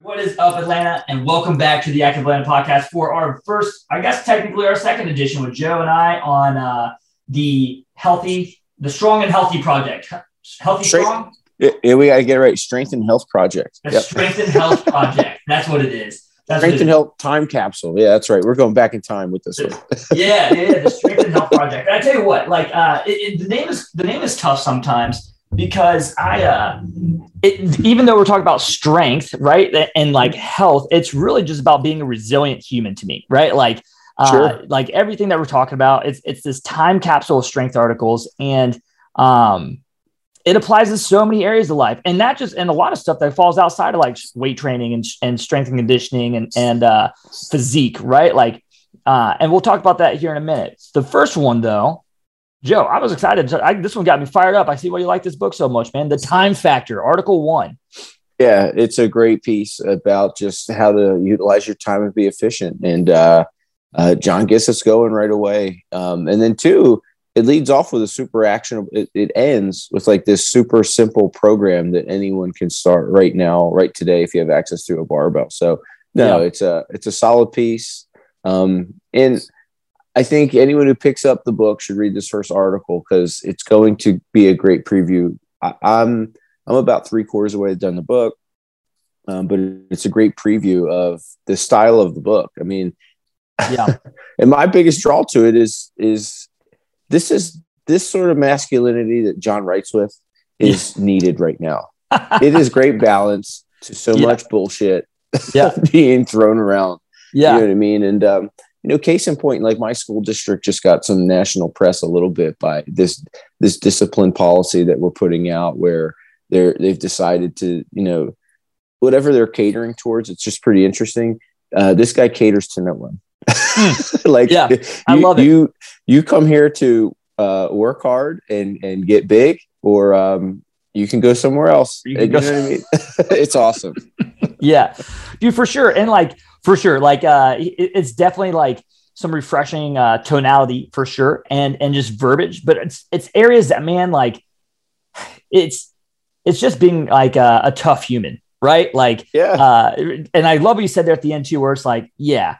What is up, Atlanta, and welcome back to the Active Atlanta Podcast for our first, I guess technically our second edition with Joe and I on the Strong and Healthy Project. Healthy Strong? Yeah, we got to get it right. Strength and Health Project. The Strength and Health Project. That's what it is. That's Strength and Health Time Capsule. Yeah, that's right. We're going back in time with this one. Yeah, the Strength and Health Project. And I tell you what, like the name is tough sometimes. Because even though we're talking about strength, right, and like health, it's really just about being a resilient human to me, right? Like, sure. Like everything that we're talking about, it's this time capsule of strength articles, and it applies to so many areas of life, and not just in a lot of stuff that falls outside of like weight training and strength and conditioning and physique, right? Like, and we'll talk about that here in a minute. The first one, though. Joe, I was excited. This one got me fired up. I see why you like this book so much, man. The Time Factor, Article 1. Yeah, it's a great piece about just how to utilize your time and be efficient. And John gets us going right away. And then 2, it leads off with a super actionable. It ends with like this super simple program that anyone can start right now, right today, if you have access to a barbell. So no, yeah. It's a solid piece. And I think anyone who picks up the book should read this first article because it's going to be a great preview. I'm about 3/4 of the way done the book, but it's a great preview of the style of the book. I mean, yeah. And my biggest draw to it is this sort of masculinity that John writes with is needed right now. It is great balance to so much bullshit being thrown around. Yeah. You know what I mean? And, you know, case in point, like my school district just got some national press a little bit by this discipline policy that we're putting out where they've decided to, you know, whatever they're catering towards. It's just pretty interesting. This guy caters to no one. Like, yeah, I love it. You come here to work hard and get big, or you can go somewhere else. You know what I mean? It's awesome. Yeah, dude, for sure. And like, for sure. Like, it's definitely like some refreshing tonality for sure. And just verbiage, but it's areas that, man, like it's just being like a tough human, right? Like, yeah. And I love what you said there at the end too, where it's like, yeah,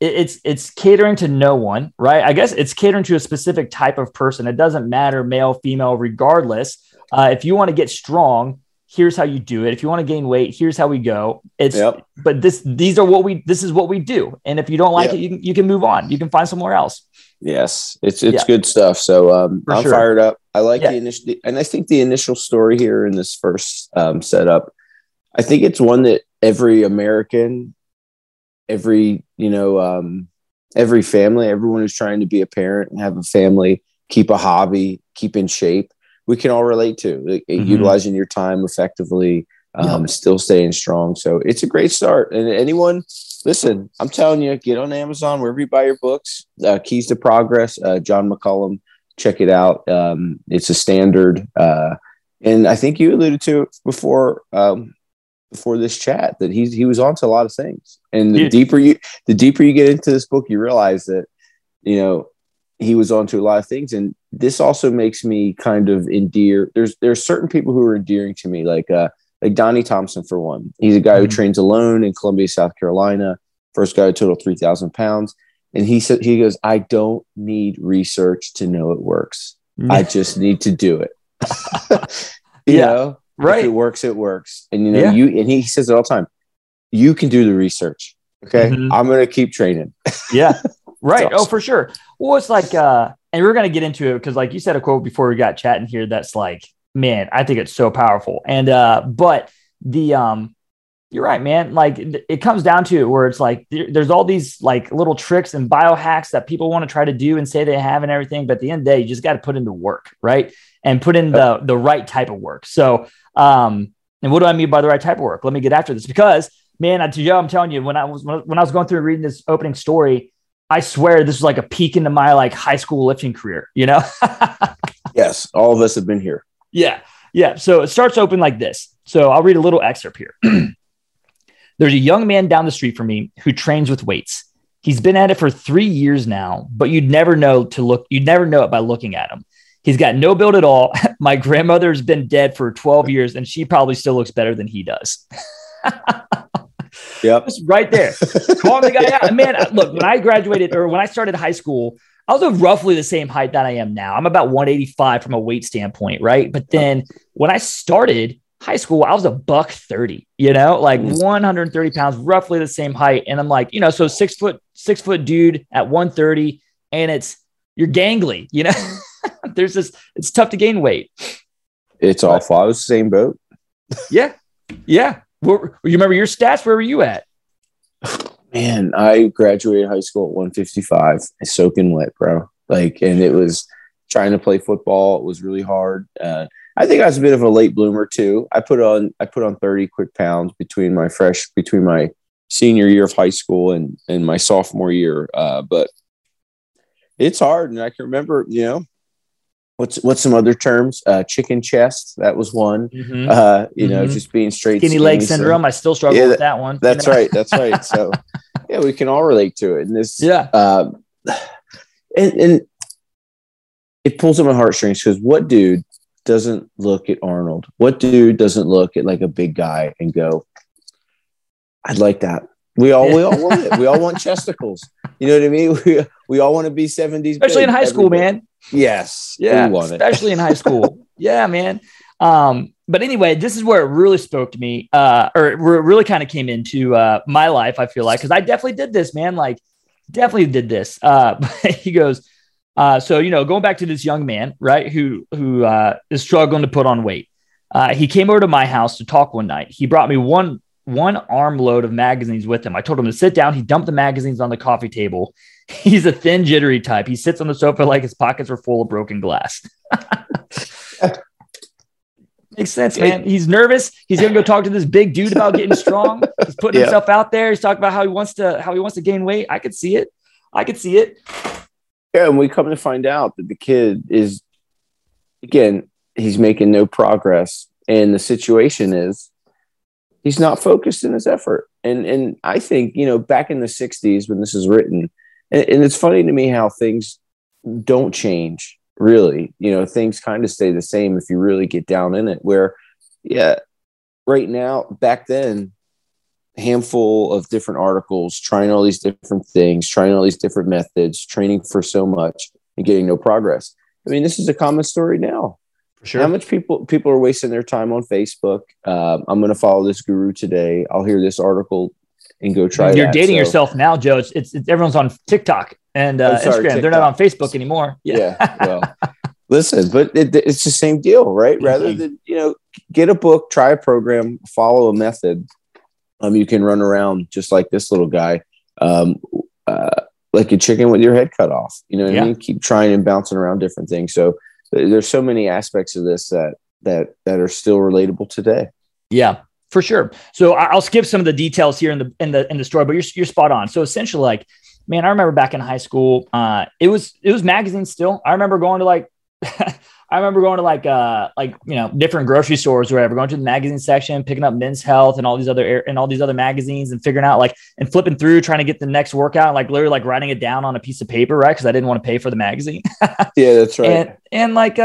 it's catering to no one, right? I guess it's catering to a specific type of person. It doesn't matter, male, female, regardless. If you want to get strong, here's how you do it. If you want to gain weight, here's how we go. But this is what we do. And if you don't like it, you can move on. You can find somewhere else. Yes. It's good stuff. So I'm fired up. I like the initial, and I think the initial story here in this first setup, I think it's one that every American, every family, everyone who's trying to be a parent and have a family, keep a hobby, keep in shape. We can all relate to utilizing your time effectively, still staying strong. So it's a great start. And anyone, listen, I'm telling you, get on Amazon, wherever you buy your books, Keys to Progress, John McCallum, check it out. It's a standard. And I think you alluded to it before this chat that he was onto a lot of things. And the deeper you get into this book, you realize that, you know, he was onto a lot of things. And this also makes me kind of endear. There's certain people who are endearing to me, like Donnie Thompson, for one. He's a guy who trains alone in Columbia, South Carolina, first guy to total 3,000 pounds. And he goes, I don't need research to know it works. I just need to do it. You know, right. If it works, it works. And, you know, and he says it all the time. You can do the research. Okay. Mm-hmm. I'm going to keep training. Yeah. Right. Awesome. Oh, for sure. Well, it's like, and we're going to get into it because like you said, a quote before we got chatting here, that's like, man, I think it's so powerful. And, but the, you're right, man. Like it comes down to it where it's like, there's all these like little tricks and biohacks that people want to try to do and say they have and everything. But at the end of the day, you just got to put in the work, right? And put in the right type of work. So, and what do I mean by the right type of work? Let me get after this because man, I'm telling you, when I was going through and reading this opening story, I swear this was like a peek into my like high school lifting career, you know? Yes. All of us have been here. Yeah. Yeah. So it starts open like this. So I'll read a little excerpt here. There's a young man down the street from me who trains with weights. He's been at it for 3 years now, but you'd never know it by looking at him. He's got no build at all. My grandmother's been dead for 12 years and she probably still looks better than he does. Yep. Just right there. Call the guy out. Man, look, when I started high school, I was of roughly the same height that I am now. I'm about 185 from a weight standpoint, right? But then when I started high school, I was a 130, you know, like 130 pounds, roughly the same height. And I'm like, you know, so six foot dude at 130 and you're gangly, you know, it's tough to gain weight. It's awful. I was the same boat. Yeah. Yeah. You remember your stats? Where were you at? Man, I graduated high school at 155. I soaking wet, bro. Like, and it was trying to play football. It was really hard. I think I was a bit of a late bloomer too. I put on 30 quick pounds between my senior year of high school and my sophomore year. But it's hard. And I can remember, you know, what's some other terms? Chicken chest. That was one, mm-hmm. you know, just being straight. Skinny leg syndrome. I still struggle with that one. That's right. That's right. So yeah, we can all relate to it. And this, and it pulls at my heartstrings because what dude doesn't look at Arnold? What dude doesn't look at like a big guy and go, I'd like that. We all want it. We all want chesticles. You know what I mean? We all want to be 70s. Especially in high school, man. Yes. Yeah. We want it. Especially in high school. Yeah, man. But anyway, this is where it really spoke to me, or where it really kind of came into my life, I feel like, because I definitely did this, man. Like, definitely did this. He goes, so, you know, going back to this young man, right, who is struggling to put on weight. He came over to my house to talk one night. He brought me one armload of magazines with him. I told him to sit down. He dumped the magazines on the coffee table. He's a thin, jittery type. He sits on the sofa like his pockets are full of broken glass. Makes sense, man. He's nervous. He's going to go talk to this big dude about getting strong. He's putting himself out there. He's talking about how he wants to gain weight. I could see it. Yeah, and we come to find out that the kid is, again, he's making no progress. And the situation is, he's not focused in his effort. And I think, you know, back in the 60s when this is written, and it's funny to me how things don't change, really. You know, things kind of stay the same if you really get down in it, where, yeah, right now, back then, a handful of different articles, trying all these different things, trying all these different methods, training for so much and getting no progress. I mean, this is a common story now. Sure. How much people are wasting their time on Facebook? I'm going to follow this guru today. I'll hear this article and go try it. You're dating yourself now, Joe. It's everyone's on TikTok and Instagram. TikTok. They're not on Facebook anymore. Yeah. Well, listen, but it's the same deal, right? Mm-hmm. Rather than, you know, get a book, try a program, follow a method. You can run around just like this little guy, like a chicken with your head cut off. You know what I mean? Keep trying and bouncing around different things. So there's so many aspects of this that are still relatable today. Yeah, for sure. So I'll skip some of the details here in the story, but you're spot on. So essentially, like, man, I remember back in high school, it was magazines still. I remember going to like, like, you know, different grocery stores or whatever, going to the magazine section, picking up Men's Health and all these other magazines and figuring out like, and flipping through, trying to get the next workout, and like literally like writing it down on a piece of paper, right? Cause I didn't want to pay for the magazine. Yeah, that's right. And like,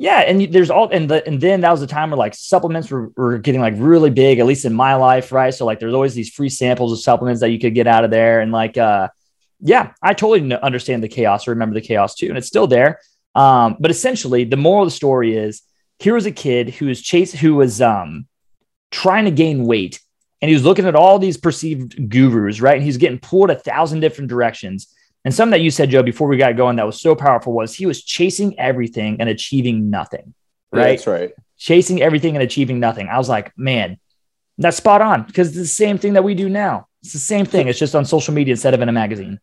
yeah. And there's all, and then that was the time where like supplements were getting like really big, at least in my life. Right. So like, there's always these free samples of supplements that you could get out of there. And like, yeah, I totally understand the chaos, or remember the chaos too. And it's still there. But essentially the moral of the story is, here was a kid who was trying to gain weight And he was looking at all these perceived gurus, right? And he's getting pulled 1,000 different directions. And something that you said, Joe, before we got going that was so powerful was he was chasing everything and achieving nothing, right? Yeah, that's right. Chasing everything and achieving nothing. I was like, man, that's spot on, because it's the same thing that we do now. It's the same thing. It's just on social media instead of in a magazine.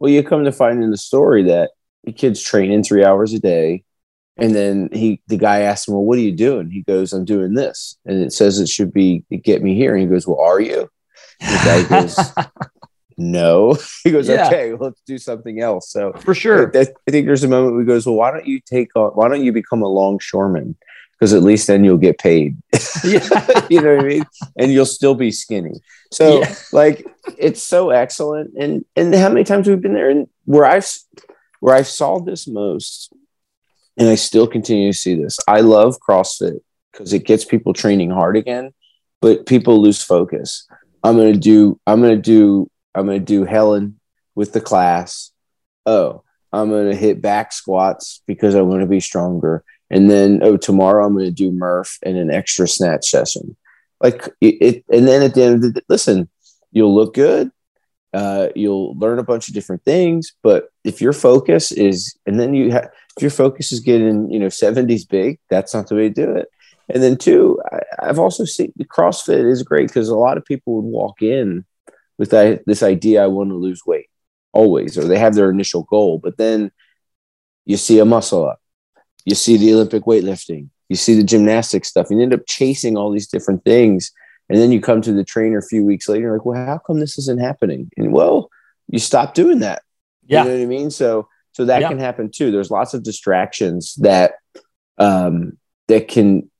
Well, you come to find in the story that the kid's training 3 hours a day. And then the guy asked him, well, what are you doing? He goes, I'm doing this. And it says it should be, get me here. And he goes, well, are you? And the guy goes, no. He goes, yeah. Okay, well, let's do something else. So for sure. I think there's a moment where he goes, well, why don't you become a longshoreman? Because at least then you'll get paid. Yeah. You know what I mean? And you'll still be skinny. So yeah. Like, it's so excellent. And how many times we've been there, and where I've solved this most, and I still continue to see this. I love CrossFit because it gets people training hard again, but people lose focus. I'm going to do Helen with the class. Oh, I'm going to hit back squats because I want to be stronger. And then, tomorrow I'm going to do Murph and an extra snatch session. Like it. And then at the end of the day, listen, you'll look good. You'll learn a bunch of different things, but if your focus is, and then you have, if your focus is getting, 70s big, that's not the way to do it. And then two, I've also seen the CrossFit is great because a lot of people would walk in with this idea, I want to lose weight always, or they have their initial goal, but then you see a muscle up, you see the Olympic weightlifting, you see the gymnastics stuff, and you end up chasing all these different things. And then you come to the trainer a few weeks later, you're like, well, how come this isn't happening? And well, you stop doing that. Yeah. You know what I mean? So that can happen too. There's lots of distractions that, that can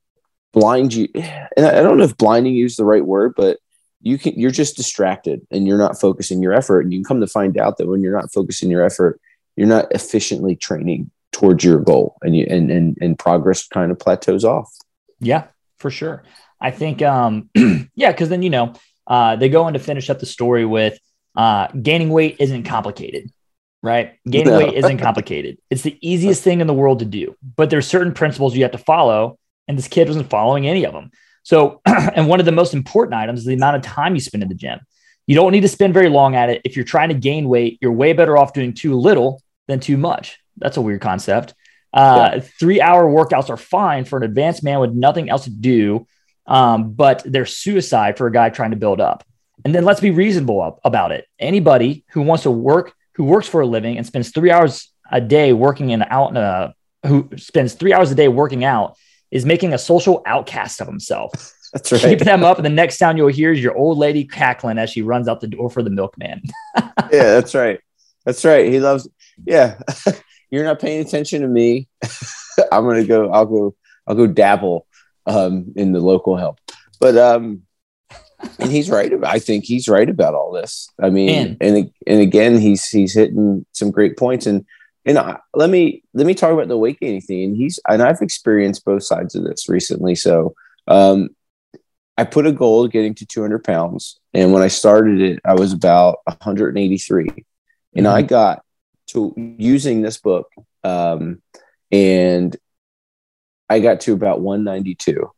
blind you. And I don't know if blinding is the right word, but you're just distracted and you're not focusing your effort. And you can come to find out that when you're not focusing your effort, you're not efficiently training towards your goal, and progress kind of plateaus off. Yeah, for sure. I think, because then, they go in to finish up the story with gaining weight isn't complicated, right? Gaining weight isn't complicated. It's the easiest thing in the world to do, but there's certain principles you have to follow, and this kid wasn't following any of them. So, and one of the most important items is the amount of time you spend in the gym. You don't need to spend very long at it. If you're trying to gain weight, you're way better off doing too little than too much. That's a weird concept. 3-hour workouts are fine for an advanced man with nothing else to do. But they're suicide for a guy trying to build up. And then let's be reasonable about it. Anybody who wants to work, who works for a living and spends 3 hours a day working out is making a social outcast of himself. That's right. Keep them up. And the next sound you'll hear is your old lady cackling as she runs out the door for the milkman. Yeah, that's right. That's right. He loves, yeah. You're not paying attention to me. I'll go dabble in the local help, but and he's right about, I think he's right about all this. I mean, and again, he's hitting some great points, and let me talk about the weight gaining thing. And I've experienced both sides of this recently. So I put a goal of getting to 200 pounds, and when I started it, I was about 183, and I got to using this book, and I got to about 192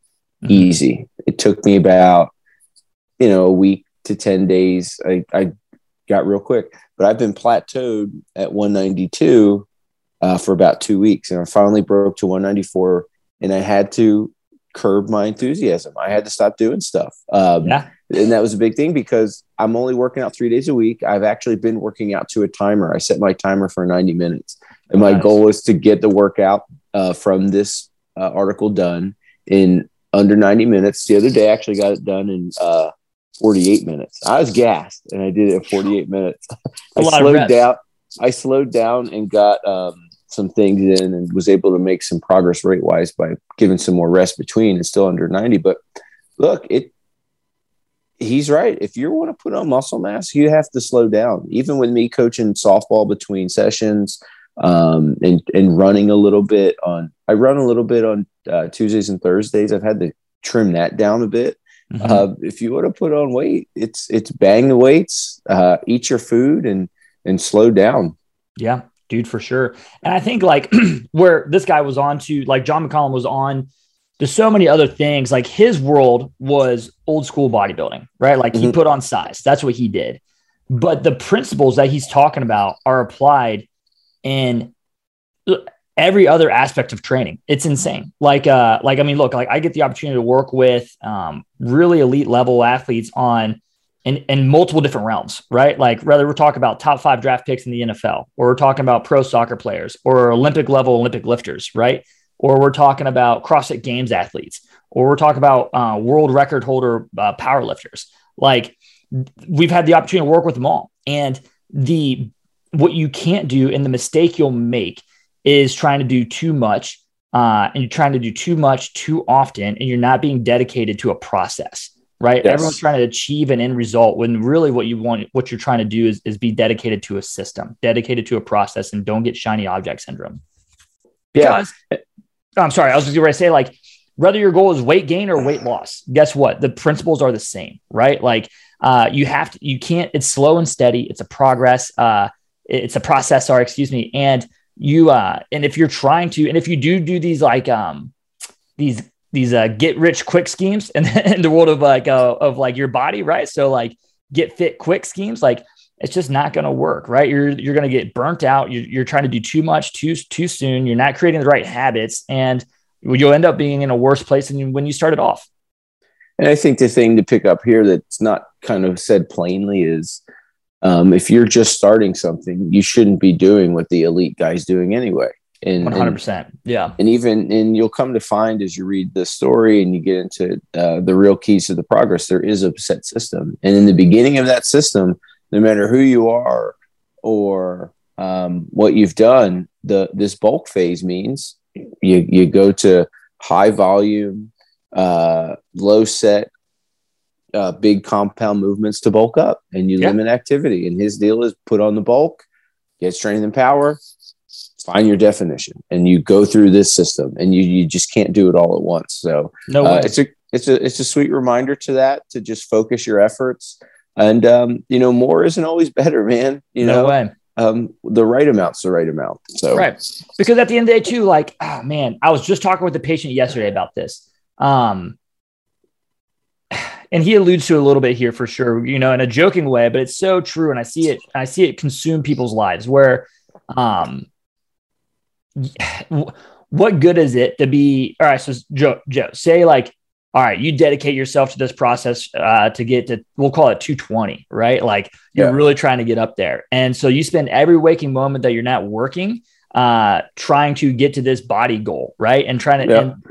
easy. It took me about, a week to 10 days. I got real quick, but I've been plateaued at 192 for about 2 weeks. And I finally broke to 194, and I had to curb my enthusiasm. I had to stop doing stuff. And that was a big thing because I'm only working out 3 days a week. I've actually been working out to a timer. I set my timer for 90 minutes. And my goal is to get the workout from this article done in under 90 minutes. The other day, I actually got it done in 48 minutes. I was gassed, and I did it in 48 minutes. I slowed down and got some things in, and was able to make some progress rate wise by giving some more rest between. It's still under 90, but look, he's right. If you want to put on muscle mass, you have to slow down. Even with me coaching softball between sessions, and running a little bit on Tuesdays and Thursdays. I've had to trim that down a bit. If you want to put on weight, it's bang the weights, eat your food and slow down. Yeah, dude, for sure. And I think where this guy was on to John McCallum was on There's so many other things. Like his world was old school bodybuilding, right? Like he put on size. That's what he did. But the principles that he's talking about are applied in every other aspect of training. It's insane. Like, I mean, look, like I get the opportunity to work with really elite level athletes on in multiple different realms, right? Like whether we're talking about top 5 draft picks in the NFL, or we're talking about pro soccer players or Olympic level Olympic lifters, right? Or we're talking about CrossFit Games athletes, or we're talking about world record holder power lifters. Like we've had the opportunity to work with them all. And what you can't do and the mistake you'll make is trying to do too much and you're trying to do too much too often, and you're not being dedicated to a process, right? Yes. Everyone's trying to achieve an end result when really what you're trying to do is be dedicated to a system, dedicated to a process, and don't get shiny object syndrome. Yeah. I'm sorry. I was just going to say, like, whether your goal is weight gain or weight loss, guess what? The principles are the same, right? Like it's slow and steady. It's a progress. It's a process, And if you're trying to, and if you do these, like, these get rich quick schemes and in the world of your body, right? So like get fit quick schemes, like it's just not going to work, right? You're going to get burnt out. You're trying to do too much too soon. You're not creating the right habits, and you'll end up being in a worse place than when you started off. And I think the thing to pick up here that's not kind of said plainly is if you're just starting something, you shouldn't be doing what the elite guy's doing anyway. And 100%. Yeah. And you'll come to find as you read the story and you get into the real keys to the progress, there is a set system. And in the beginning of that system, no matter who you are or what you've done, this bulk phase means you go to high volume, low set, big compound movements to bulk up, and you limit activity. And his deal is put on the bulk, get strength and power, find your definition, and you go through this system, and you just can't do it all at once. So it's a sweet reminder to that, to just focus your efforts. And, more isn't always better, man. The right amount's the right amount. So right. Because at the end of the day too, like, oh man, I was just talking with a patient yesterday about this. And he alludes to it a little bit here for sure, in a joking way, but it's so true. And I see it consume people's lives where, what good is it to be, all right, so Joe, say like, all right, you dedicate yourself to this process to get to, we'll call it 220, right? Like you're really trying to get up there. And so you spend every waking moment that you're not working, trying to get to this body goal, right? And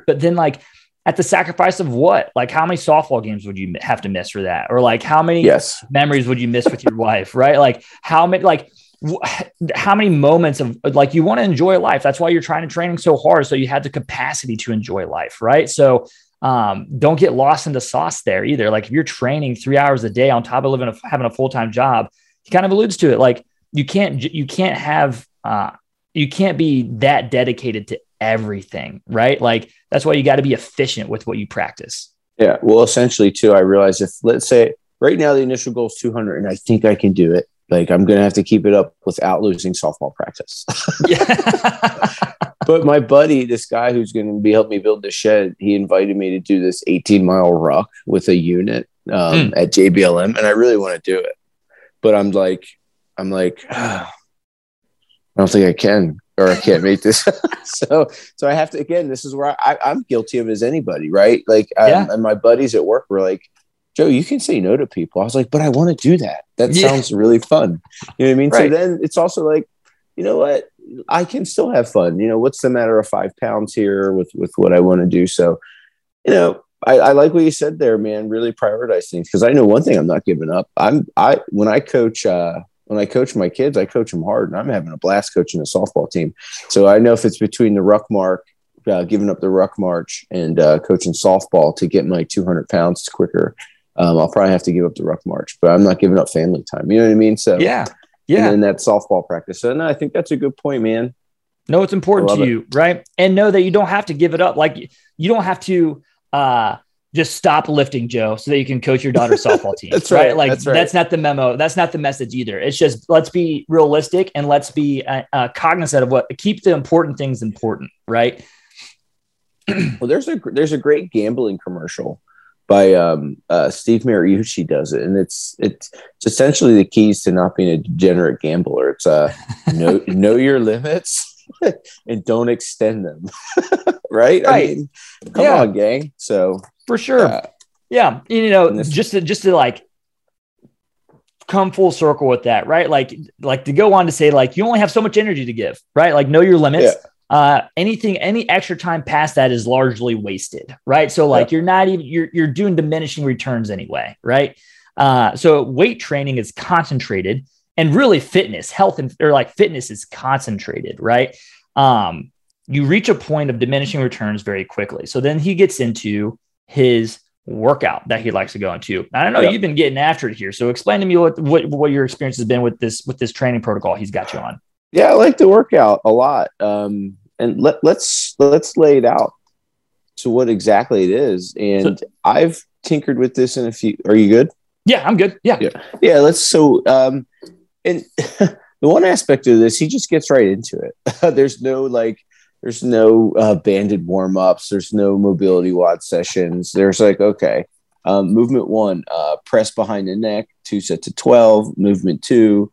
but then like at the sacrifice of what? Like how many softball games would you have to miss for that? Or like how many memories would you miss with your wife, right? Like how many moments of like, you want to enjoy life. That's why you're trying to train so hard. So you have the capacity to enjoy life, right? So don't get lost in the sauce there either. Like if you're training 3 hours a day on top of having a full-time job, he kind of alludes to it. Like you can't be that dedicated to everything, right? Like that's why you got to be efficient with what you practice. Yeah. Well, essentially too, I realize if let's say right now, the initial goal is 200 and I think I can do it. Like I'm going to have to keep it up without losing softball practice. But my buddy, this guy who's going to be helping me build this shed, he invited me to do this 18-mile ruck with a unit at JBLM, and I really want to do it. But I'm like, I don't think I can, or I can't make this. so I have to. Again, this is where I'm guilty of as anybody, right? Like, and my buddies at work were like, Joe, you can say no to people. I was like, but I want to do that. That sounds really fun. You know what I mean? Right. So then it's also like, you know what? I can still have fun. What's the matter of 5 pounds here with what I want to do? So, I like what you said there, man, really prioritize things. Cause I know one thing, I'm not giving up. When I coach my kids, I coach them hard, and I'm having a blast coaching a softball team. So I know if it's between the ruck mark, giving up the ruck march and coaching softball to get my 200 pounds quicker, I'll probably have to give up the ruck march, but I'm not giving up family time. You know what I mean? So yeah. And then that softball practice. So no, I think that's a good point, man. No, it's important to you, right? And know that you don't have to give it up. Like you don't have to just stop lifting, Joe, so that you can coach your daughter's softball team. That's right. Like that's not the memo. That's not the message either. It's just, let's be realistic and let's be cognizant of keep the important things important. Right. Well, there's a great gambling commercial by Steve Mariucci does it, and it's essentially the keys to not being a degenerate gambler. It's know your limits and don't extend them. Right? Right. I mean, come on, gang. So for sure. Yeah. You know, just to like come full circle with that, right? Like to go on to say, like, you only have so much energy to give, right? Like, know your limits. Yeah. Any extra time past that is largely wasted, right? So like you're not even, you're doing diminishing returns anyway, right? So weight training is concentrated, and really fitness, health, fitness is concentrated, right? You reach a point of diminishing returns very quickly. So then he gets into his workout that he likes to go into. I don't know, you've been getting after it here. So explain to me what your experience has been with this training protocol he's got you on. Yeah, I like to work out a lot. And let's lay it out to what exactly it is. And so, I've tinkered with this in a few. Are you good? Yeah, I'm good. Yeah. Yeah. And the one aspect of this, he just gets right into it. There's no banded warm-ups. There's no mobility WOD sessions. There's like, okay, movement one, press behind the neck, 2 sets of 12, movement 2,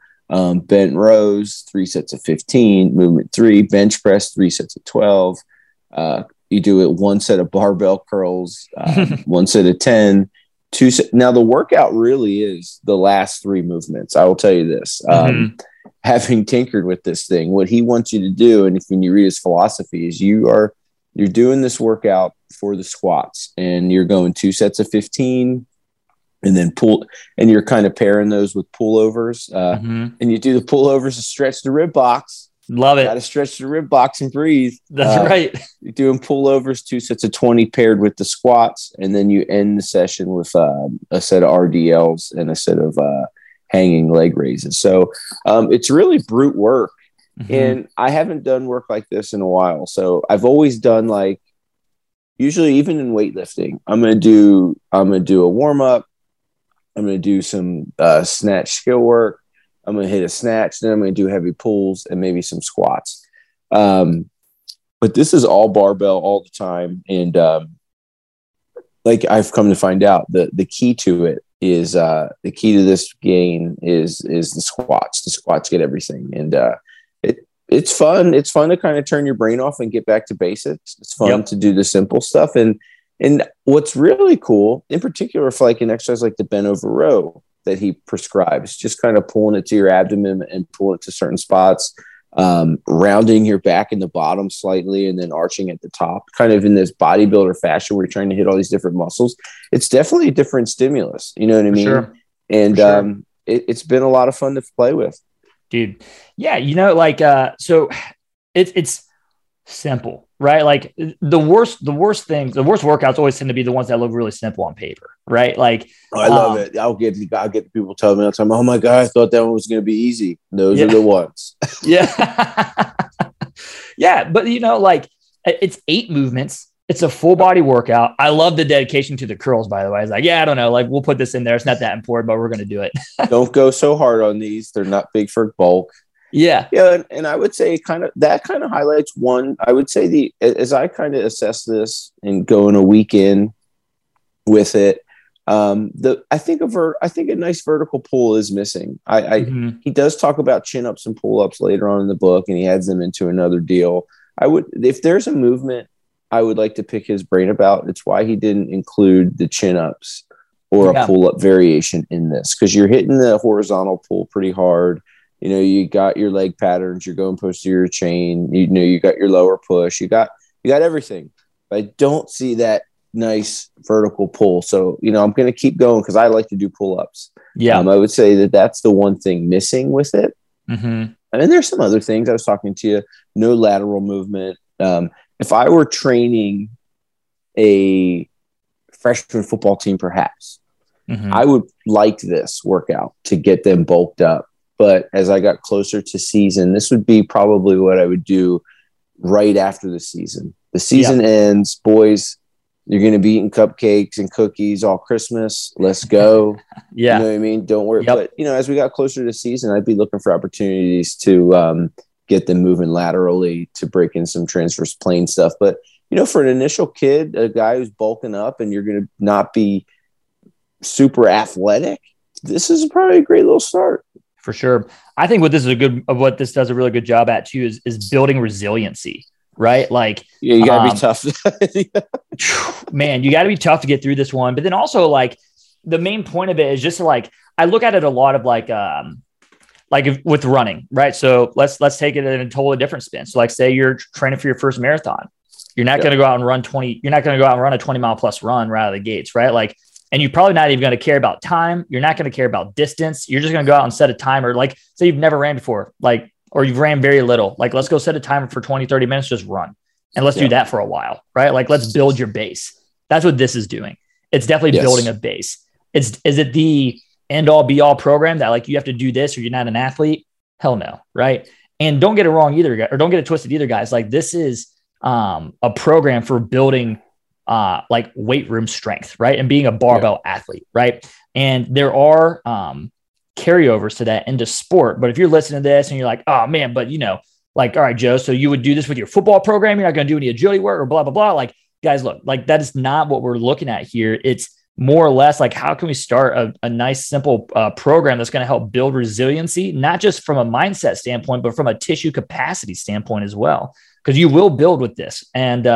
bent rows, 3 sets of 15, movement 3, bench press, 3 sets of 12. You do it 1 set of barbell curls, 1 set of 10, 2 set. Now the workout really is the last 3 movements. I will tell you this, having tinkered with this thing, what he wants you to do. And when you read his philosophy is you're doing this workout for the squats, and you're going 2 sets of 15, and then pull, and you're kind of pairing those with pullovers. And you do the pullovers to stretch the rib box. Love it. Got to stretch the rib box and breathe. That's right. You're doing pullovers, 2 sets of 20 paired with the squats. And then you end the session with a set of RDLs and a set of hanging leg raises. So it's really brute work. And I haven't done work like this in a while. So I've always done usually even in weightlifting, I'm going to do a warm up. I'm going to do some snatch skill work. I'm going to hit a snatch. Then I'm going to do heavy pulls and maybe some squats. But this is all barbell all the time. And I've come to find out the key to it is the key to this game is the squats. The squats get everything. And it's fun. It's fun to kind of turn your brain off and get back to basics. It's fun to do the simple stuff. And what's really cool, in particular, for an exercise like the bent over row that he prescribes, just kind of pulling it to your abdomen and pull it to certain spots, rounding your back in the bottom slightly, and then arching at the top, kind of in this bodybuilder fashion where you're trying to hit all these different muscles. It's definitely a different stimulus. You know what I mean? Sure. And it's been a lot of fun to play with. Dude. Yeah. You know, so it's simple, right? Like the worst workouts always tend to be the ones that look really simple on paper, right? I love it. I'll get people telling me all the time, oh my God, I thought that one was going to be easy. Those are the ones. But it's 8 movements. It's a full body workout. I love the dedication to the curls, by the way. I was like, I don't know. We'll put this in there. It's not that important, but we're going to do it. Don't go so hard on these. They're not big for bulk. Yeah. Yeah. And I would say that highlights one. I would say as I kind of assess this and go in a week in with it, I think a nice vertical pull is missing. He does talk about chin ups and pull ups later on in the book, and he adds them into another deal. If there's a movement I would like to pick his brain about, it's why he didn't include the chin ups or a pull up variation in this. 'Cause you're hitting the horizontal pull pretty hard. You know, you got your leg patterns, you're going posterior chain, you got your lower push, you got everything. I don't see that nice vertical pull. So, I'm going to keep going because I like to do pull-ups. Yeah. I would say that's the one thing missing with it. And then there's some other things. I was talking to you, no lateral movement. If I were training a freshman football team, perhaps, I would like this workout to get them bulked up. But as I got closer to season, this would be probably what I would do right after the season. The season ends, boys, you're going to be eating cupcakes and cookies all Christmas. Let's go. You know what I mean? Don't worry. But, as we got closer to season, I'd be looking for opportunities to get them moving laterally, to break in some transverse plane stuff. But you know, for an initial kid, a guy who's bulking up and you're going to not be super athletic, this is probably a great little start. For sure. I think what this is what this does a really good job at too is building resiliency, right? Like, yeah, you gotta be tough, man, you gotta be tough to get through this one. But then also, like, the main point of it is just to, like, I look at it a lot of like if, with running, right? So let's take it in a totally different spin. So like, say you're training for your first marathon, you're not going to go out and run you're not going to go out and run a 20-mile plus run right out of the gates, right? Like, and you're probably not even going to care about time. You're not going to care about distance. You're just going to go out and set a timer. Like, say you've never ran before, like, or you've ran very little, like, let's go set a timer for 20, 30 minutes, just run. And let's do that for a while, right? Like, let's build your base. That's what this is doing. It's definitely building a base. Is it the end all be all program that, like, you have to do this or you're not an athlete? Hell no. Right. And don't get it wrong either, or don't get it twisted either, guys. Like, this is a program for building like weight room strength, right? And being a barbell athlete, right? And there are carryovers to that into sport. But if you're listening to this and you're like, oh man, but you know, like, all right, Joe, so you would do this with your football program. You're not going to do any agility work or blah, blah, blah. Like, guys, look, like, that is not what we're looking at here. It's more or less like, how can we start a nice, simple program that's going to help build resiliency, not just from a mindset standpoint, but from a tissue capacity standpoint as well, because you will build with this. And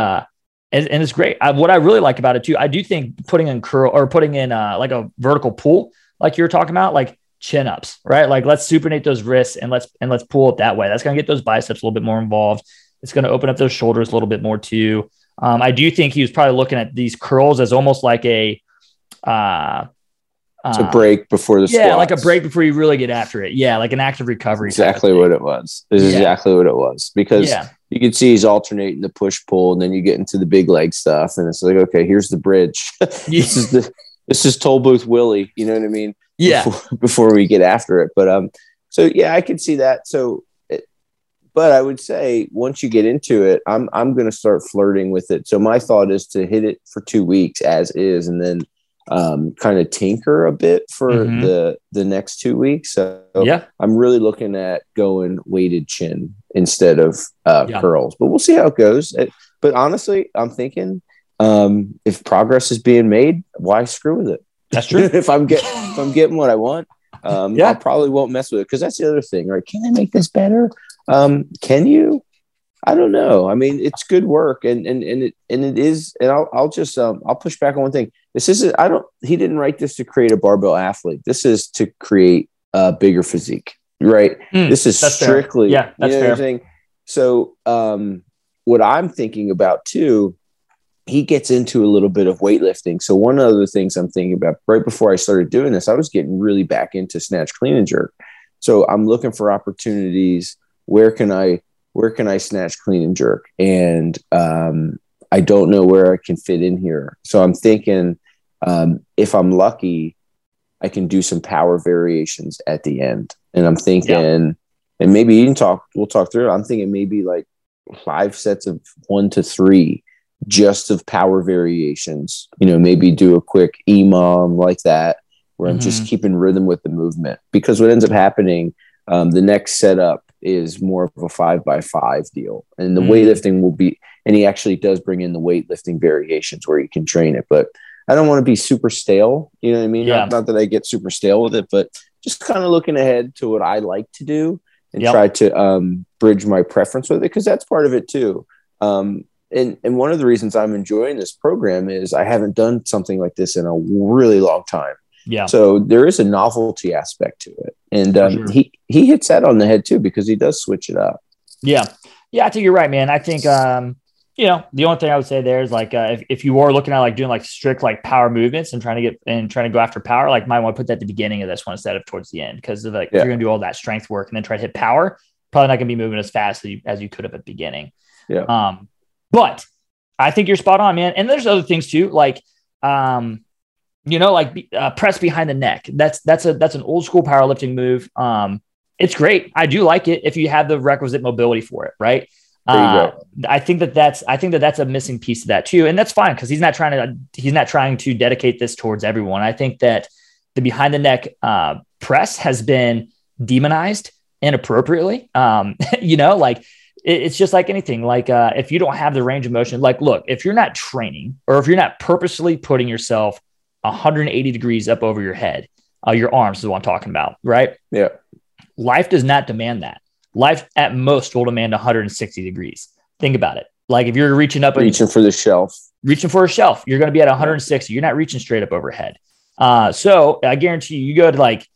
it's great. What I really like about it too, I do think putting in curl or putting in like a vertical pull, like you were talking about, like chin ups, right? Like, let's supinate those wrists and let's pull it that way. That's going to get those biceps a little bit more involved. It's going to open up those shoulders a little bit more too. I do think he was probably looking at these curls as almost like a break before the squats. Like a break before you really get after it. Yeah. Like an active recovery. Exactly what it was. This is exactly what it was, because you can see he's alternating the push pull, and then you get into the big leg stuff, and it's like, okay, here's the bridge. This is toll booth Willie. You know what I mean? Yeah. Before we get after it, but so yeah, I can see that. But I would say once you get into it, I'm going to start flirting with it. So my thought is to hit it for 2 weeks as is, and then kind of tinker a bit for the next 2 weeks. So I'm really looking at going weighted chin instead of curls, but we'll see how it goes. But honestly, I'm thinking if progress is being made, why screw with it? That's true. if I'm getting what I want, I probably won't mess with it, because that's the other thing, right? Can I make this better? Can you? I don't know. I mean, it's good work, and it is. And I'll just I'll push back on one thing. This isn't. He didn't write this to create a barbell athlete. This is to create a bigger physique, right? This is strictly. Fair. Yeah, that's fair. So what I'm thinking about too, he gets into a little bit of weightlifting. So one of the things I'm thinking about right before I started doing this, I was getting really back into snatch, clean, and jerk. So I'm looking for opportunities. Where can I snatch, clean, and jerk? And I don't know where I can fit in here. So I'm thinking if I'm lucky, I can do some power variations at the end. And I'm thinking, and maybe you can we'll talk through it. I'm thinking maybe like 5 sets of 1 to 3 just of power variations, you know, maybe do a quick EMOM like that, where I'm just keeping rhythm with the movement, because what ends up happening, the next setup is more of a 5x5 deal, and the weightlifting will be, and he actually does bring in the weightlifting variations where you can train it, but I don't want to be super stale. You know what I mean? Yeah. Not that I get super stale with it, but just kind of looking ahead to what I like to do and try to bridge my preference with it. 'Cause that's part of it too. And one of the reasons I'm enjoying this program is I haven't done something like this in a really long time. Yeah. So there is a novelty aspect to it. And he hits that on the head too, because he does switch it up. Yeah. Yeah. I think you're right, man. I think, you know, the only thing I would say there is like, if you are looking at like doing like strict, like power movements and trying to go after power, like might want to put that at the beginning of this one instead of towards the end. 'Cause like if you're going to do all that strength work and then try to hit power, probably not going to be moving as fast as you could have at the beginning. Yeah. But I think you're spot on, man. And there's other things too. Like, you know, like press behind the neck. That's an old school powerlifting move. It's great. I do like it if you have the requisite mobility for it, right? I think that's a missing piece of that too, and that's fine, because he's not trying to dedicate this towards everyone. I think that the behind the neck press has been demonized inappropriately. You know, like it's just like anything. Like if you don't have the range of motion, like, look, if you're not training or if you're not purposely putting yourself 180 degrees up over your head, your arms is what I'm talking about, right? Yeah. Life does not demand that. Life at most will demand 160 degrees. Think about it. Like if you're reaching up, reaching for a shelf, you're going to be at 160. You're not reaching straight up overhead. So I guarantee you, you go to like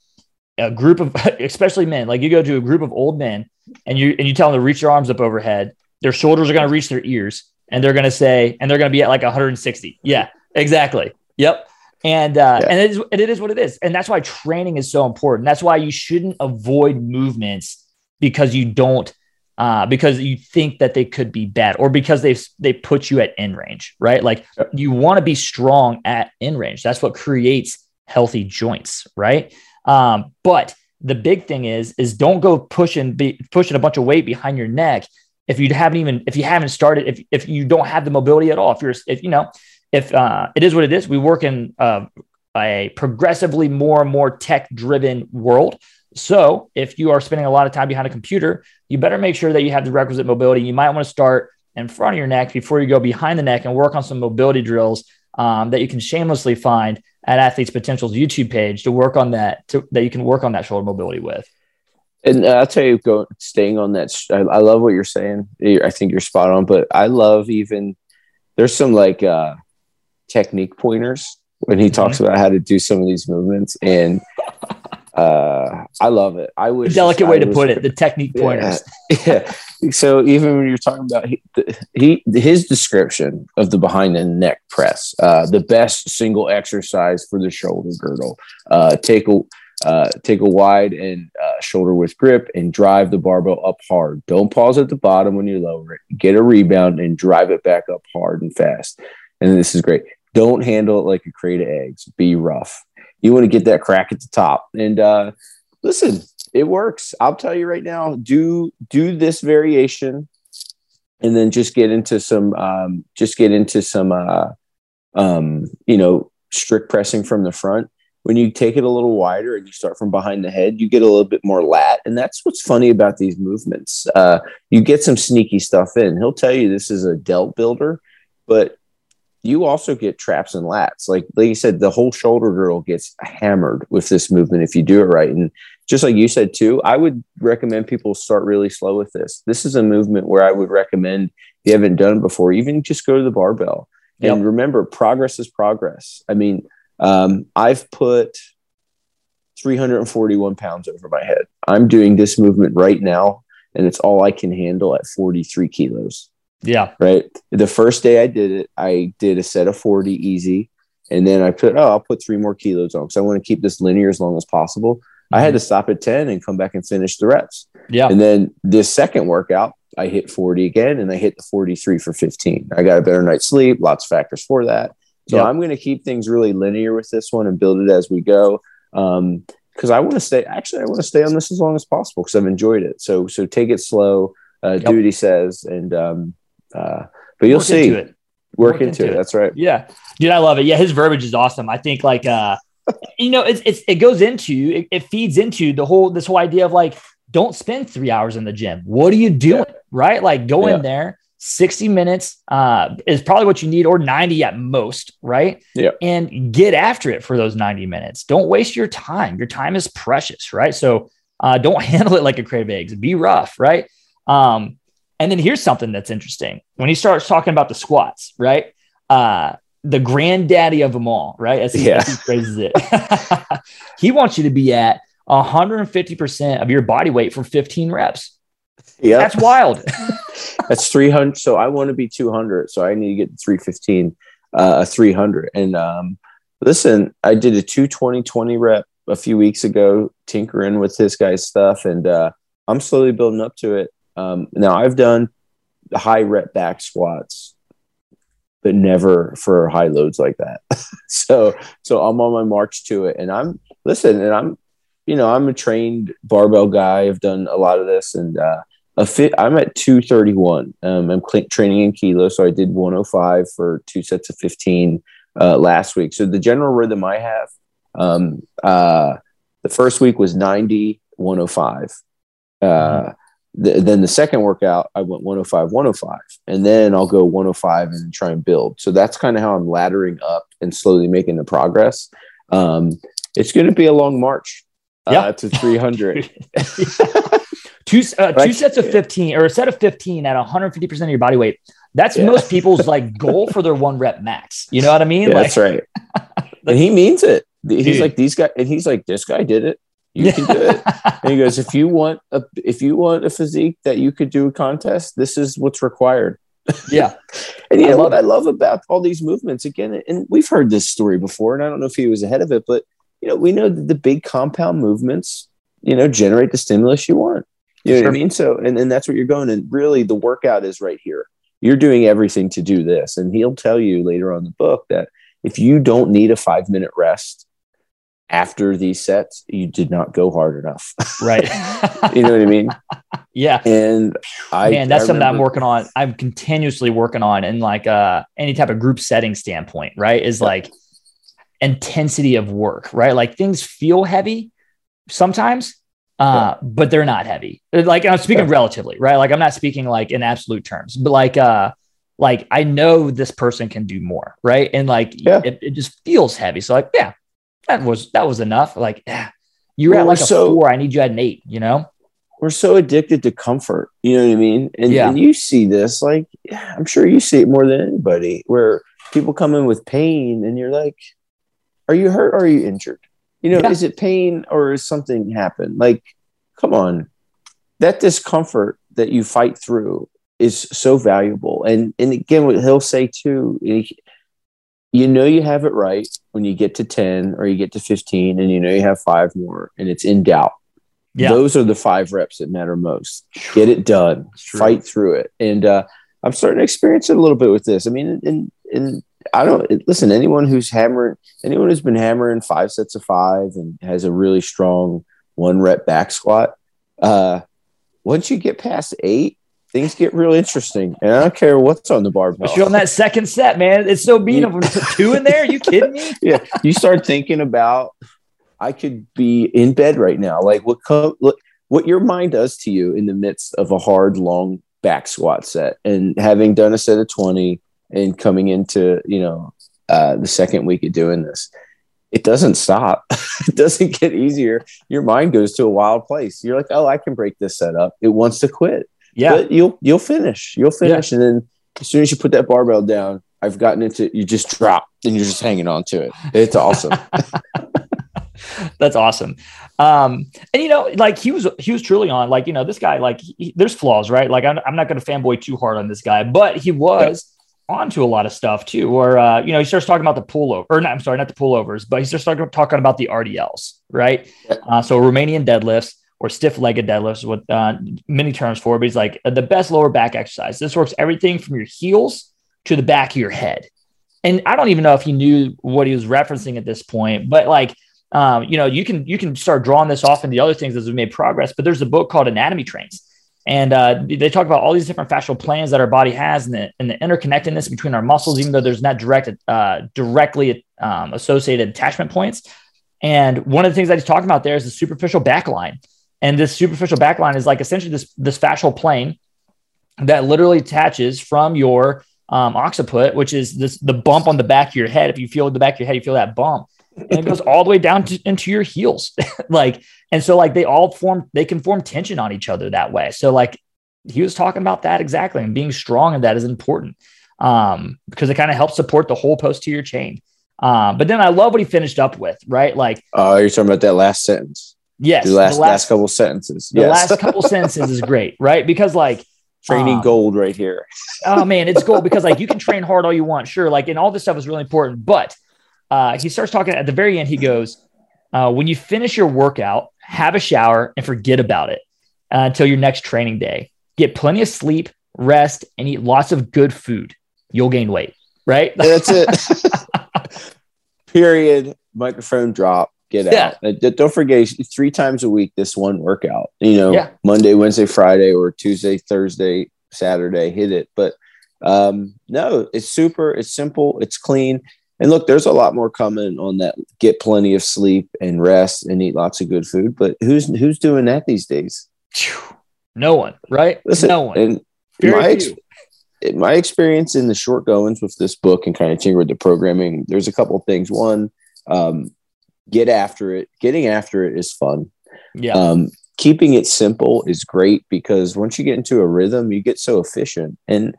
a group of, especially men, like you go to a group of old men and you tell them to reach their arms up overhead. Their shoulders are going to reach their ears and they're going to say, and they're going to be at like 160. Yeah, exactly. Yep. And it is what it is. And that's why training is so important. That's why you shouldn't avoid movements because you don't, because you think that they could be bad or because they put you at end range, right? Like you want to be strong at end range. That's what creates healthy joints, right? But the big thing is don't go pushing a bunch of weight behind your neck. If you haven't started, if you don't have the mobility at all, if it is what it is, we work in a progressively more and more tech driven world. So if you are spending a lot of time behind a computer, you better make sure that you have the requisite mobility. You might want to start in front of your neck before you go behind the neck and work on some mobility drills that you can shamelessly find at Athletes Potential's YouTube page to work on that you can work on that shoulder mobility with. And I'll tell you, staying on that, I love what you're saying. I think you're spot on, but I love even there's some like technique pointers when he talks about how to do some of these movements. And I love it. I wish the technique pointers. Yeah. So even when you're talking about his description of the behind the neck press, the best single exercise for the shoulder girdle, take a wide and shoulder width grip and drive the barbell up hard. Don't pause at the bottom when you lower it. Get a rebound and drive it back up hard and fast. And this is great. Don't handle it like a crate of eggs. Be rough. You want to get that crack at the top. And listen, it works. I'll tell you right now, do this variation and then just get into some, strict pressing from the front. When you take it a little wider and you start from behind the head, you get a little bit more lat. And that's what's funny about these movements. You get some sneaky stuff in. He'll tell you this is a delt builder, but you also get traps and lats. Like you said, the whole shoulder girdle gets hammered with this movement if you do it right. And just like you said too, I would recommend people start really slow with this. This is a movement where I would recommend, if you haven't done it before, even just go to the barbell. Yep. And remember, progress is progress. I mean, I've put 341 pounds over my head. I'm doing this movement right now, and it's all I can handle at 43 kilos. Yeah. Right. The first day I did it, I did a set of 40 easy. And then I put, I'll put 3 more kilos on because I want to keep this linear as long as possible. Mm-hmm. I had to stop at 10 and come back and finish the reps. Yeah. And then this second workout, I hit 40 again and I hit the 43 for 15. I got a better night's sleep. Lots of factors for that. So yep. I'm going to keep things really linear with this one and build it as we go. Because I want to stay on this as long as possible because I've enjoyed it. So take it slow. Do what he says. And, but you'll see it. Work into it. That's right. Yeah. Dude, I love it. Yeah. His verbiage is awesome. I think like, it feeds into this whole idea of like, don't spend 3 hours in the gym. What are you doing? Yeah. Right. Like go in there, 60 minutes, is probably what you need or 90 at most. Right. Yeah. And get after it for those 90 minutes. Don't waste your time. Your time is precious. Right. So, don't handle it like a crate of eggs. Be rough. Right. And then here's something that's interesting. When he starts talking about the squats, right? The granddaddy of them all, right? As he phrases it. He wants you to be at 150% of your body weight for 15 reps. Yeah. That's wild. That's 300. So I want to be 200. So I need to get 315, 300. And listen, I did a 220 rep a few weeks ago, tinkering with this guy's stuff. And I'm slowly building up to it. Now I've done high rep back squats, but never for high loads like that. So I'm on my march to it and I'm a trained barbell guy. I've done a lot of this and, I'm at 231. I'm training in kilos. So I did 105 for 2 sets of 15, last week. So the general rhythm I have, the first week was 90, 105, Then the second workout, I went 105, 105, and then I'll go 105 and try and build. So that's kind of how I'm laddering up and slowly making the progress. It's going to be a long march to 300. Two sets of 15 or a set of 15 at 150% of your body weight. That's most people's goal for their one rep max. You know what I mean? That's right. And he means it. He's these guys. And he's like, this guy did it. You can do it. And he goes, if you want a physique that you could do a contest, this is what's required. Yeah. And what I love about all these movements again, and we've heard this story before, and I don't know if he was ahead of it, but we know that the big compound movements, generate the stimulus you want. You know what I mean? So, and that's what you're going. And really the workout is right here. You're doing everything to do this. And he'll tell you later on in the book that if you don't need a 5-minute rest after these sets, you did not go hard enough. Right. You know what I mean? Yeah. And that's something I'm working on. I'm continuously working on in any type of group setting standpoint, right? Is intensity of work, right? Things feel heavy sometimes, but they're not heavy. I'm speaking relatively, right? I'm not speaking in absolute terms, but I know this person can do more, right? And it just feels heavy. So that was enough. You were at 4, I need you at an 8, We're so addicted to comfort, you know what I mean? And you see this, I'm sure you see it more than anybody, where people come in with pain and you're like, are you hurt or are you injured? Is it pain or is something happened? Come on. That discomfort that you fight through is so valuable. And again, what he'll say too, you have it right when you get to 10 or you get to 15 and you have 5 more and it's in doubt. Yeah. Those are the 5 reps that matter most. Get it done. Fight through it. And I'm starting to experience it a little bit with this. I mean, and I don't listen, anyone who's been hammering 5 sets of 5 and has a really strong 1 rep back squat. Once you get past 8, things get real interesting, and I don't care what's on the barbell. You're on that second set, man. It's so mean of them to 2 in there. Are you kidding me? Yeah, you start thinking about I could be in bed right now. What your mind does to you in the midst of a hard, long back squat set, and having done a set of 20 and coming into the second week of doing this, it doesn't stop. It doesn't get easier. Your mind goes to a wild place. You're like, oh, I can break this set up. It wants to quit. Yeah, but you'll finish. You'll finish, and then as soon as you put that barbell down, I've gotten into you. Just drop, and you're just hanging on to it. It's awesome. That's awesome. And he was truly on. This guy. There's flaws, right? I'm not going to fanboy too hard on this guy, but he was onto a lot of stuff too. Or he starts talking about the pullover. Or no, I'm sorry, not the pullovers, but he starts talking about the RDLs, right? So Romanian deadlifts. Or stiff-legged deadlifts, with many terms for it, but he's the best lower back exercise. This works everything from your heels to the back of your head. And I don't even know if he knew what he was referencing at this point, but you can start drawing this off into the other things as we made progress, but there's a book called Anatomy Trains. And they talk about all these different fascial planes that our body has and the interconnectedness between our muscles, even though there's not directly associated attachment points. And one of the things that he's talking about there is the superficial back line. And this superficial backline is essentially this fascial plane that literally attaches from your occiput, which is the bump on the back of your head. If you feel the back of your head, you feel that bump, and it goes all the way down into your heels. They can form tension on each other that way. So he was talking about that exactly, and being strong in that is important because it kind of helps support the whole posterior chain. But then I love what he finished up with, right? You're talking about that last sentence. Yes. The last couple sentences. The last couple sentences is great, right? Because training gold right here. Oh man, it's gold because you can train hard all you want. Sure. And all this stuff is really important, but he starts talking at the very end. He goes, when you finish your workout, have a shower and forget about it until your next training day. Get plenty of sleep, rest, and eat lots of good food. You'll gain weight, right? That's it. Period. Microphone drop. Get out. Don't forget 3 times a week, this one workout, Monday, Wednesday, Friday, or Tuesday, Thursday, Saturday, hit it. But no, it's simple, it's clean. And look, there's a lot more coming on that. Get plenty of sleep and rest and eat lots of good food. But who's doing that these days? No one, right? Listen, no one. And my experience in the short goings with this book and kind of tinkering with the programming, there's a couple of things. One, get after it. Getting after it is fun. Yeah. Keeping it simple is great because once you get into a rhythm, you get so efficient. And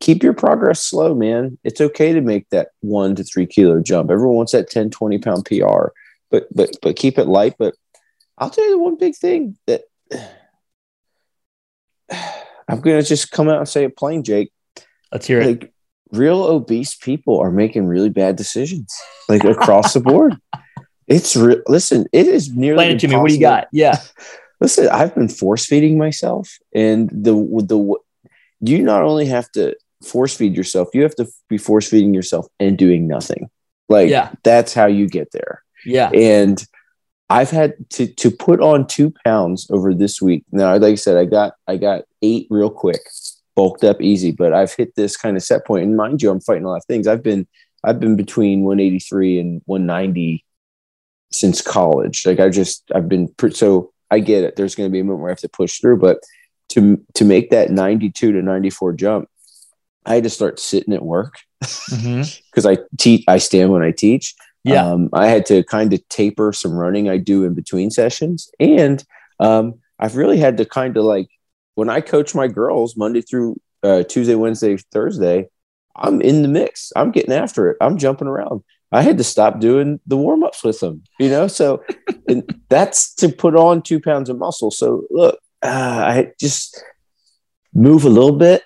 keep your progress slow, man. It's okay to make that 1 to 3 kilo jump. Everyone wants that 10, 20 pound PR, but keep it light. But I'll tell you the one big thing that I'm going to just come out and say it plain, Jake. Let's hear it. Like, real obese people are making really bad decisions, like across the board. It's real. Listen, it is nearly Explain it to me. What do you got? Yeah. Listen, I've been force feeding myself, and you not only have to force feed yourself, you have to be force feeding yourself and doing nothing. Like that's how you get there. Yeah. And I've had to put on 2 pounds over this week. Now, like I said, I got 8 real quick, bulked up easy, but I've hit this kind of set point. And mind you, I'm fighting a lot of things. I've been between 183 and 190 since college. Like so I get it. There's going to be a moment where I have to push through, but to make that 92 to 94 jump, I had to start sitting at work because I stand when I teach. Yeah. I had to kind of taper some running I do in between sessions. And I've really had to kind of like, when I coach my girls Monday through Tuesday, Wednesday, Thursday, I'm in the mix. I'm getting after it. I'm jumping around. I had to stop doing the warm-ups with them, you know? So and that's to put on 2 pounds of muscle. So look, I just move a little bit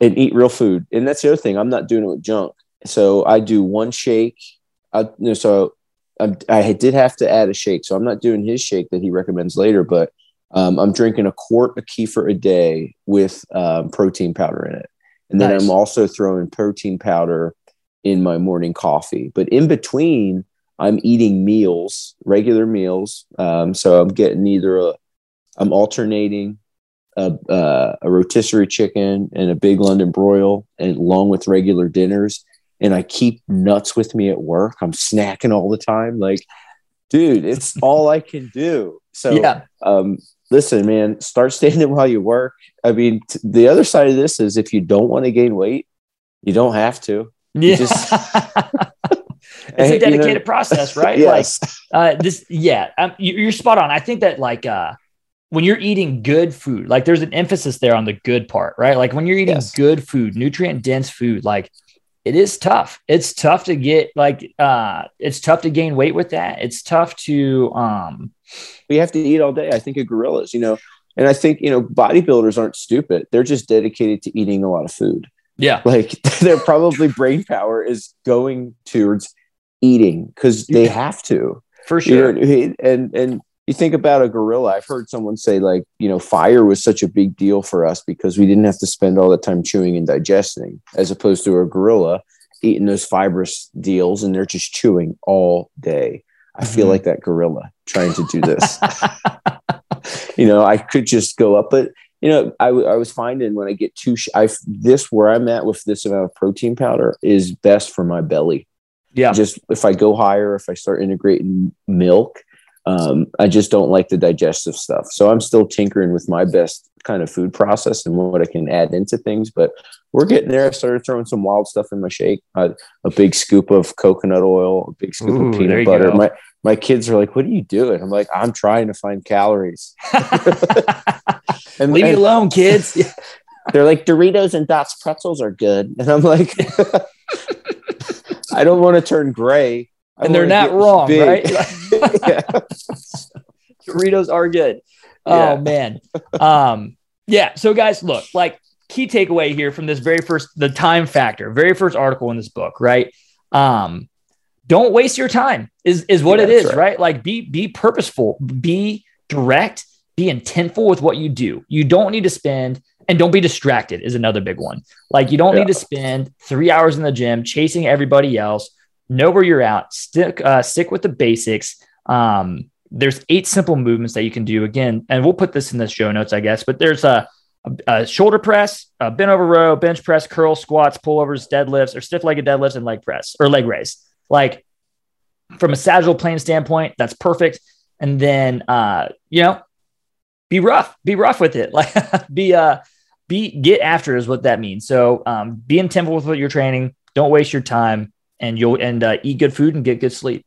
and eat real food. And that's the other thing. I'm not doing it with junk. So I do one shake. I did have to add a shake, so I'm not doing his shake that he recommends later, but I'm drinking a quart of kefir a day with protein powder in it. And then I'm also throwing protein powder in my morning coffee. But in between, I'm eating meals, regular meals. So I'm getting I'm alternating a rotisserie chicken and a big London broil, and along with regular dinners. And I keep nuts with me at work. I'm snacking all the time. Like, dude, it's all I can do. So listen, man, start standing while you work. I mean, the other side of this is if you don't want to gain weight, you don't have to. Yeah. It's a dedicated process, right? Yes. Like you're spot on. I think that like when you're eating good food, like there's an emphasis there on the good part, right? Like when you're eating good food, nutrient dense food, like it is tough. It's tough to get it's tough to gain weight with that. It's tough to, we have to eat all day. I think of gorillas, and I think, bodybuilders aren't stupid. They're just dedicated to eating a lot of food. Yeah. Like they're probably brain power is going towards eating because they have to. For sure. And you think about a gorilla. I've heard someone say like, fire was such a big deal for us because we didn't have to spend all the time chewing and digesting, as opposed to a gorilla eating those fibrous deals and they're just chewing all day. I feel like that gorilla trying to do this. I could just go up, but I was finding when I get where I'm at with this amount of protein powder is best for my belly. Yeah. Just if I go higher, if I start integrating milk, I just don't like the digestive stuff. So I'm still tinkering with my best kind of food process and what I can add into things, but we're getting there. I started throwing some wild stuff in my shake, a big scoop of coconut oil, a big scoop of peanut butter. My kids are like, what are you doing? I'm like, I'm trying to find calories. And leave me alone, kids. They're like, Doritos and Dots pretzels are good. And I'm like, I don't want to turn gray. And they're not wrong, right? Doritos are good. Yeah. Oh man. So guys, look, like key takeaway here from this the time factor, very first article in this book, right? Don't waste your time is what it is, right? Like be purposeful, be direct, be intentful with what you do. You don't need to spend, and don't be distracted is another big one. Like you don't need to spend 3 hours in the gym chasing everybody else. Know where you're at. Stick with the basics. There's 8 simple movements that you can do again. And we'll put this in the show notes, I guess, but there's a shoulder press, a bent over row, bench press, curl, squats, pullovers, deadlifts, or stiff legged deadlifts and leg press or leg raise. Like from a sagittal plane standpoint, that's perfect. And then, be rough with it. Like get after it is what that means. So be intentional with what you're training. Don't waste your time, and you'll eat good food and get good sleep.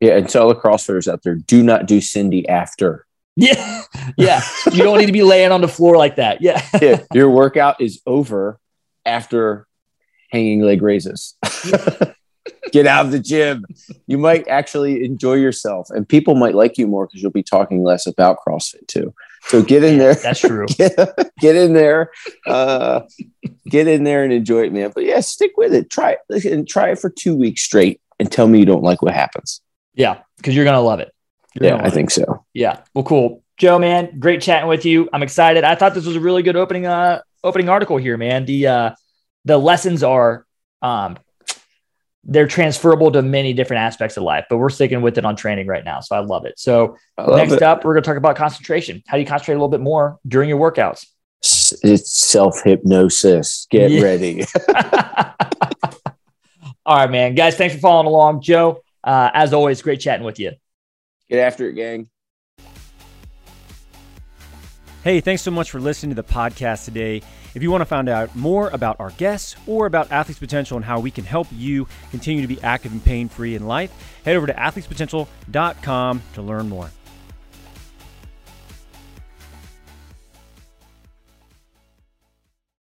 Yeah. And tell the CrossFitters out there, do not do Cindy after. Yeah. Yeah. You don't need to be laying on the floor like that. Yeah. Yeah. Your workout is over after hanging leg raises. Get out of the gym. You might actually enjoy yourself, and people might like you more because you'll be talking less about CrossFit too. So get in there. That's true. Get in there. Get in there and enjoy it, man. But yeah, stick with it. Try it for 2 weeks straight and tell me you don't like what happens. Yeah. Cause you're going to love it. I think so. Yeah. Well, cool. Joe, man, great chatting with you. I'm excited. I thought this was a really good opening article here, man. The lessons are, they're transferable to many different aspects of life, but we're sticking with it on training right now. So I love it. So next up, we're going to talk about concentration. How do you concentrate a little bit more during your workouts? It's self-hypnosis. Get ready. All right, man. Guys, thanks for following along. Joe, as always, great chatting with you. Get after it, gang. Hey, thanks so much for listening to the podcast today. If you want to find out more about our guests or about Athletes Potential and how we can help you continue to be active and pain-free in life, head over to AthletesPotential.com to learn more.